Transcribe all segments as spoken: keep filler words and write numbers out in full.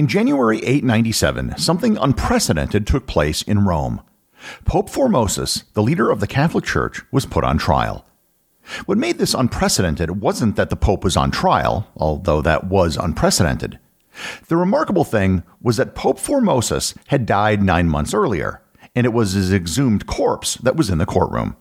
In January eight ninety-seven, something unprecedented took place in Rome. Pope Formosus, the leader of the Catholic Church, was put on trial. What made this unprecedented wasn't that the Pope was on trial, although that was unprecedented. The remarkable thing was that Pope Formosus had died nine months earlier, and it was his exhumed corpse that was in the courtroom.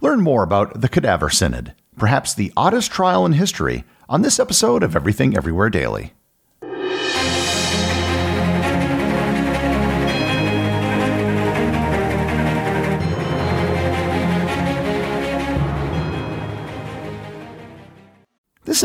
Learn more about the Cadaver Synod, perhaps the oddest trial in history, on this episode of Everything Everywhere Daily. This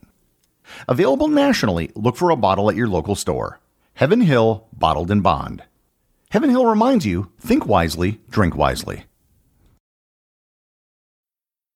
Available nationally, look for a bottle at your local store. Heaven Hill Bottled and Bond. Heaven Hill reminds you, think wisely, drink wisely.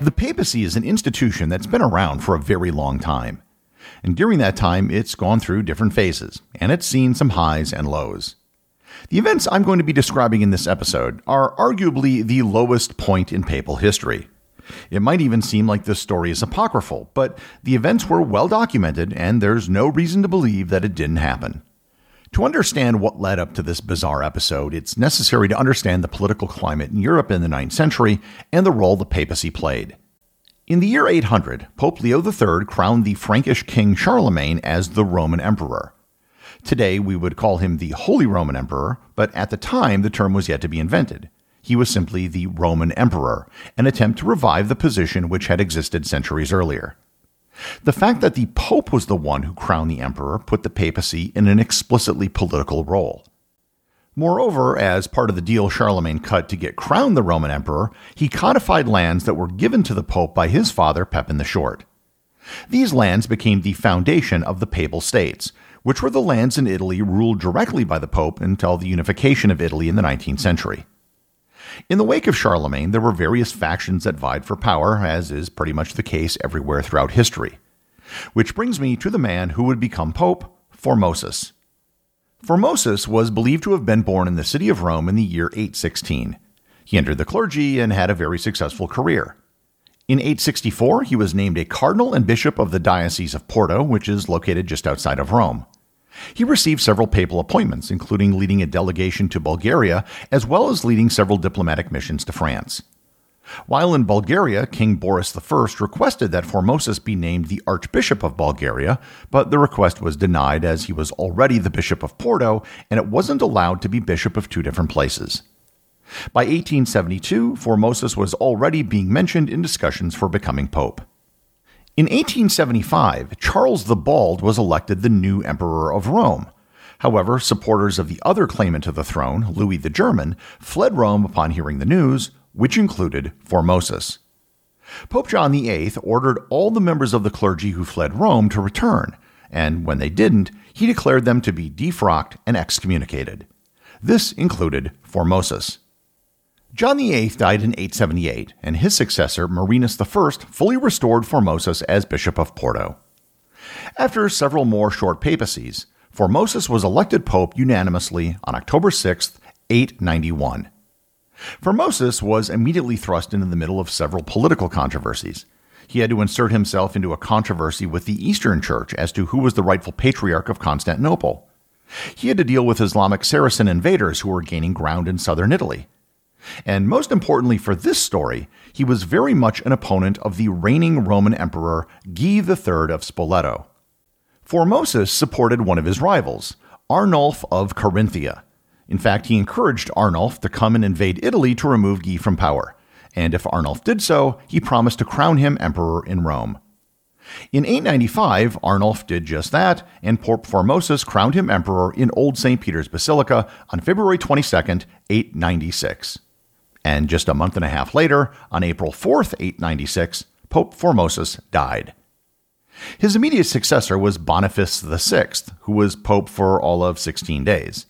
The papacy is an institution that's been around for a very long time. And during that time, it's gone through different phases, and it's seen some highs and lows. The events I'm going to be describing in this episode are arguably the lowest point in papal history. It might even seem like this story is apocryphal, but the events were well documented, and there's no reason to believe that it didn't happen. To understand what led up to this bizarre episode, it's necessary to understand the political climate in Europe in the ninth century and the role the papacy played. In the year eight hundred, Pope Leo the Third crowned the Frankish king Charlemagne as the Roman Emperor. Today, we would call him the Holy Roman Emperor, but at the time, the term was yet to be invented. He was simply the Roman Emperor, an attempt to revive the position which had existed centuries earlier. The fact that the Pope was the one who crowned the emperor put the papacy in an explicitly political role. Moreover, as part of the deal Charlemagne cut to get crowned the Roman emperor, he codified lands that were given to the Pope by his father, Pepin the Short. These lands became the foundation of the Papal States, which were the lands in Italy ruled directly by the Pope until the unification of Italy in the nineteenth century. In the wake of Charlemagne, there were various factions that vied for power, as is pretty much the case everywhere throughout history. Which brings me to the man who would become Pope, Formosus. Formosus was believed to have been born in the city of Rome in the year eight sixteen. He entered the clergy and had a very successful career. In eight sixty-four, he was named a cardinal and bishop of the Diocese of Porto, which is located just outside of Rome. He received several papal appointments, including leading a delegation to Bulgaria, as well as leading several diplomatic missions to France. While in Bulgaria, King Boris the First requested that Formosus be named the Archbishop of Bulgaria, but the request was denied as he was already the Bishop of Porto, and it wasn't allowed to be bishop of two different places. By eighteen seventy-two, Formosus was already being mentioned in discussions for becoming pope. In eighteen seventy-five, Charles the Bald was elected the new Emperor of Rome. However, supporters of the other claimant to the throne, Louis the German, fled Rome upon hearing the news, which included Formosus. Pope John the Eighth ordered all the members of the clergy who fled Rome to return, and when they didn't, he declared them to be defrocked and excommunicated. This included Formosus. John the Eighth died in eight seventy-eight, and his successor, Marinus the First, fully restored Formosus as Bishop of Porto. After several more short papacies, Formosus was elected pope unanimously on October sixth, eight ninety-one. Formosus was immediately thrust into the middle of several political controversies. He had to insert himself into a controversy with the Eastern Church as to who was the rightful Patriarch of Constantinople. He had to deal with Islamic Saracen invaders who were gaining ground in southern Italy. And most importantly for this story, he was very much an opponent of the reigning Roman Emperor Guy the Third of Spoleto. Formosus supported one of his rivals, Arnulf of Carinthia. In fact, he encouraged Arnulf to come and invade Italy to remove Guy from power, and if Arnulf did so, he promised to crown him emperor in Rome. In eight ninety-five, Arnulf did just that, and Pope Formosus crowned him emperor in Old Saint Peter's Basilica on February twenty-second, eight ninety-six. And just a month and a half later, on April fourth, eight ninety-six, Pope Formosus died. His immediate successor was Boniface the Sixth, who was pope for all of sixteen days.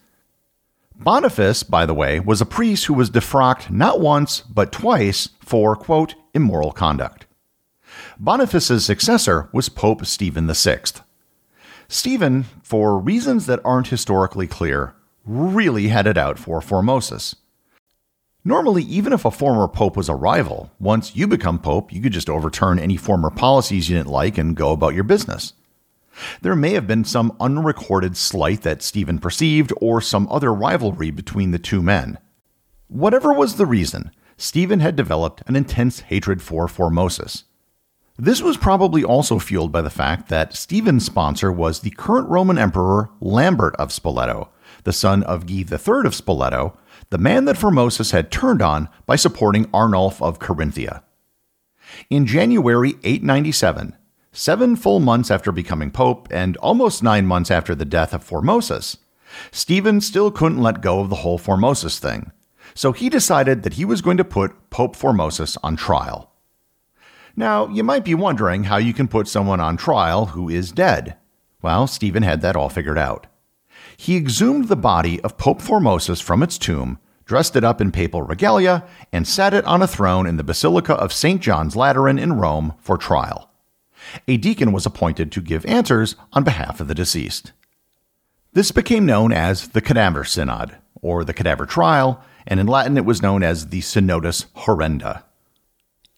Boniface, by the way, was a priest who was defrocked not once, but twice for, quote, immoral conduct. Boniface's successor was Pope Stephen the Sixth. Stephen, for reasons that aren't historically clear, really had it out for Formosus. Normally, even if a former pope was a rival, once you become pope, you could just overturn any former policies you didn't like and go about your business. There may have been some unrecorded slight that Stephen perceived or some other rivalry between the two men. Whatever was the reason, Stephen had developed an intense hatred for Formosus. This was probably also fueled by the fact that Stephen's sponsor was the current Roman Emperor Lambert of Spoleto, the son of Guy the Third of Spoleto, the man that Formosus had turned on by supporting Arnulf of Carinthia. In January eight ninety-seven, seven full months after becoming pope and almost nine months after the death of Formosus, Stephen still couldn't let go of the whole Formosus thing, so he decided that he was going to put Pope Formosus on trial. Now, you might be wondering how you can put someone on trial who is dead. Well, Stephen had that all figured out. He exhumed the body of Pope Formosus from its tomb, dressed it up in papal regalia, and sat it on a throne in the Basilica of Saint John's Lateran in Rome for trial. A deacon was appointed to give answers on behalf of the deceased. This became known as the Cadaver Synod, or the Cadaver Trial, and in Latin it was known as the Synodus Horrenda.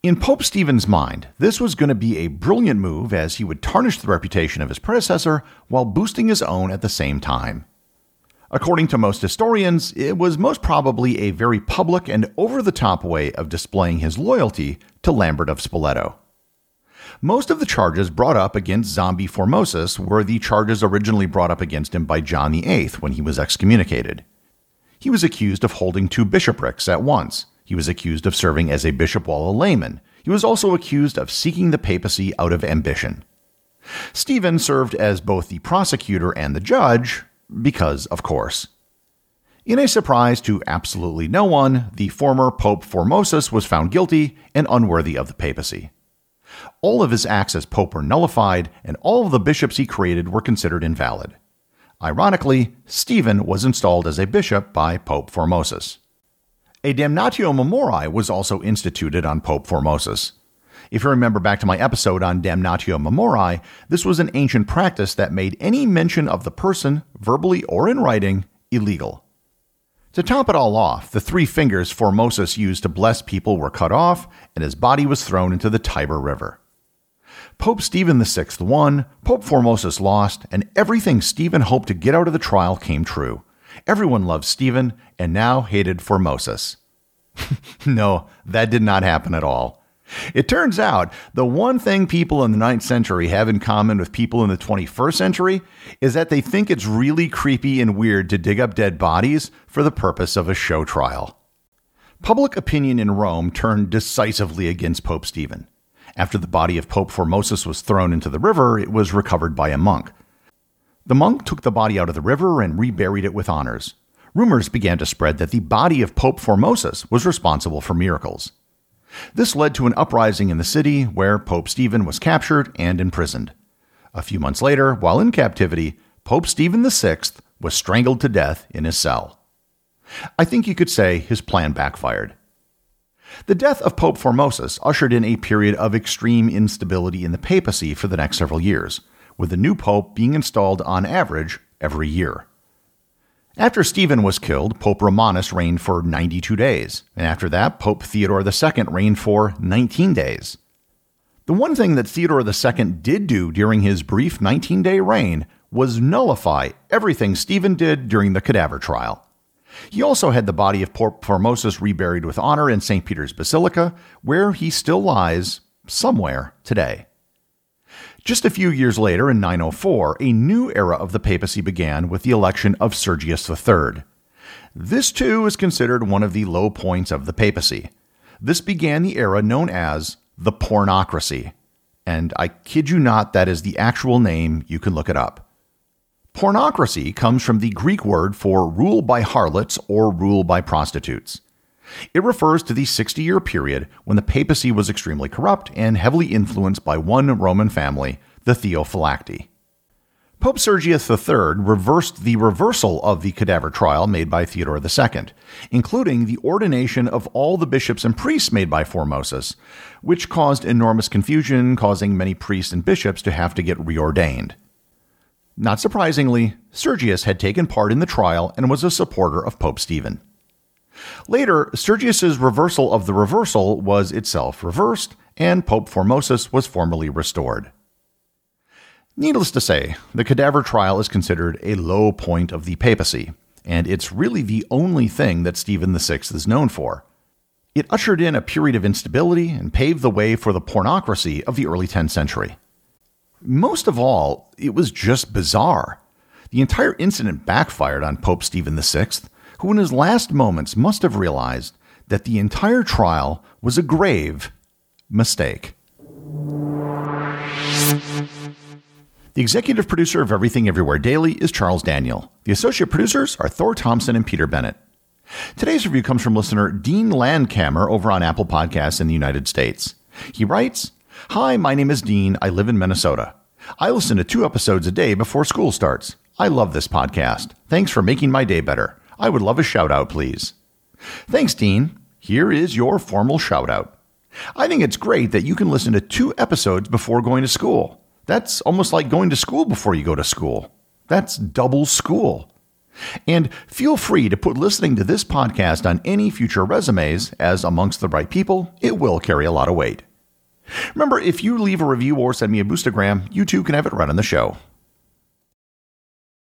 In Pope Stephen's mind, this was going to be a brilliant move as he would tarnish the reputation of his predecessor while boosting his own at the same time. According to most historians, it was most probably a very public and over-the-top way of displaying his loyalty to Lambert of Spoleto. Most of the charges brought up against zombie Formosus were the charges originally brought up against him by John the Eighth when he was excommunicated. He was accused of holding two bishoprics at once. He was accused of serving as a bishop while a layman. He was also accused of seeking the papacy out of ambition. Stephen served as both the prosecutor and the judge, because, of course. In a surprise to absolutely no one, the former Pope Formosus was found guilty and unworthy of the papacy. All of his acts as pope were nullified, and all of the bishops he created were considered invalid. Ironically, Stephen was installed as a bishop by Pope Formosus. A damnatio memoriae was also instituted on Pope Formosus. If you remember back to my episode on damnatio memoriae, this was an ancient practice that made any mention of the person, verbally or in writing, illegal. To top it all off, the three fingers Formosus used to bless people were cut off, and his body was thrown into the Tiber River. Pope Stephen the Sixth won, Pope Formosus lost, and everything Stephen hoped to get out of the trial came true. Everyone loved Stephen and now hated Formosus. No, that did not happen at all. It turns out the one thing people in the ninth century have in common with people in the twenty-first century is that they think it's really creepy and weird to dig up dead bodies for the purpose of a show trial. Public opinion in Rome turned decisively against Pope Stephen. After the body of Pope Formosus was thrown into the river, it was recovered by a monk. The monk took the body out of the river and reburied it with honors. Rumors began to spread that the body of Pope Formosus was responsible for miracles. This led to an uprising in the city where Pope Stephen was captured and imprisoned. A few months later, while in captivity, Pope Stephen the Sixth was strangled to death in his cell. I think you could say his plan backfired. The death of Pope Formosus ushered in a period of extreme instability in the papacy for the next several years, with a new pope being installed on average every year. After Stephen was killed, Pope Romanus reigned for ninety-two days, and after that, Pope Theodore the Second reigned for nineteen days. The one thing that Theodore the Second did do during his brief nineteen-day reign was nullify everything Stephen did during the Cadaver trial. He also had the body of Pope Formosus reburied with honor in Saint Peter's Basilica, where he still lies somewhere today. Just a few years later, in nine oh four, a new era of the papacy began with the election of Sergius the Third. This, too, is considered one of the low points of the papacy. This began the era known as the pornocracy. And I kid you not, that is the actual name. You can look it up. Pornocracy comes from the Greek word for rule by harlots or rule by prostitutes. It refers to the sixty-year period when the papacy was extremely corrupt and heavily influenced by one Roman family, the Theophylacti. Pope Sergius the Third reversed the reversal of the Cadaver trial made by Theodore the Second, including the ordination of all the bishops and priests made by Formosus, which caused enormous confusion, causing many priests and bishops to have to get reordained. Not surprisingly, Sergius had taken part in the trial and was a supporter of Pope Stephen. Later, Sergius's reversal of the reversal was itself reversed, and Pope Formosus was formally restored. Needless to say, the Cadaver trial is considered a low point of the papacy, and it's really the only thing that Stephen the Sixth is known for. It ushered in a period of instability and paved the way for the pornocracy of the early tenth century. Most of all, it was just bizarre. The entire incident backfired on Pope Stephen the Sixth, who in his last moments must have realized that the entire trial was a grave mistake. The executive producer of Everything Everywhere Daily is Charles Daniel. The associate producers are Thor Thompson and Peter Bennett. Today's review comes from listener Dean Landkammer over on Apple Podcasts in the United States. He writes, "Hi, my name is Dean. I live in Minnesota. I listen to two episodes a day before school starts. I love this podcast. Thanks for making my day better. I would love a shout out, please." Thanks, Dean. Here is your formal shout out. I think it's great that you can listen to two episodes before going to school. That's almost like going to school before you go to school. That's double school. And feel free to put listening to this podcast on any future resumes, as amongst the right people, it will carry a lot of weight. Remember, if you leave a review or send me a boostagram, you too can have it right on the show.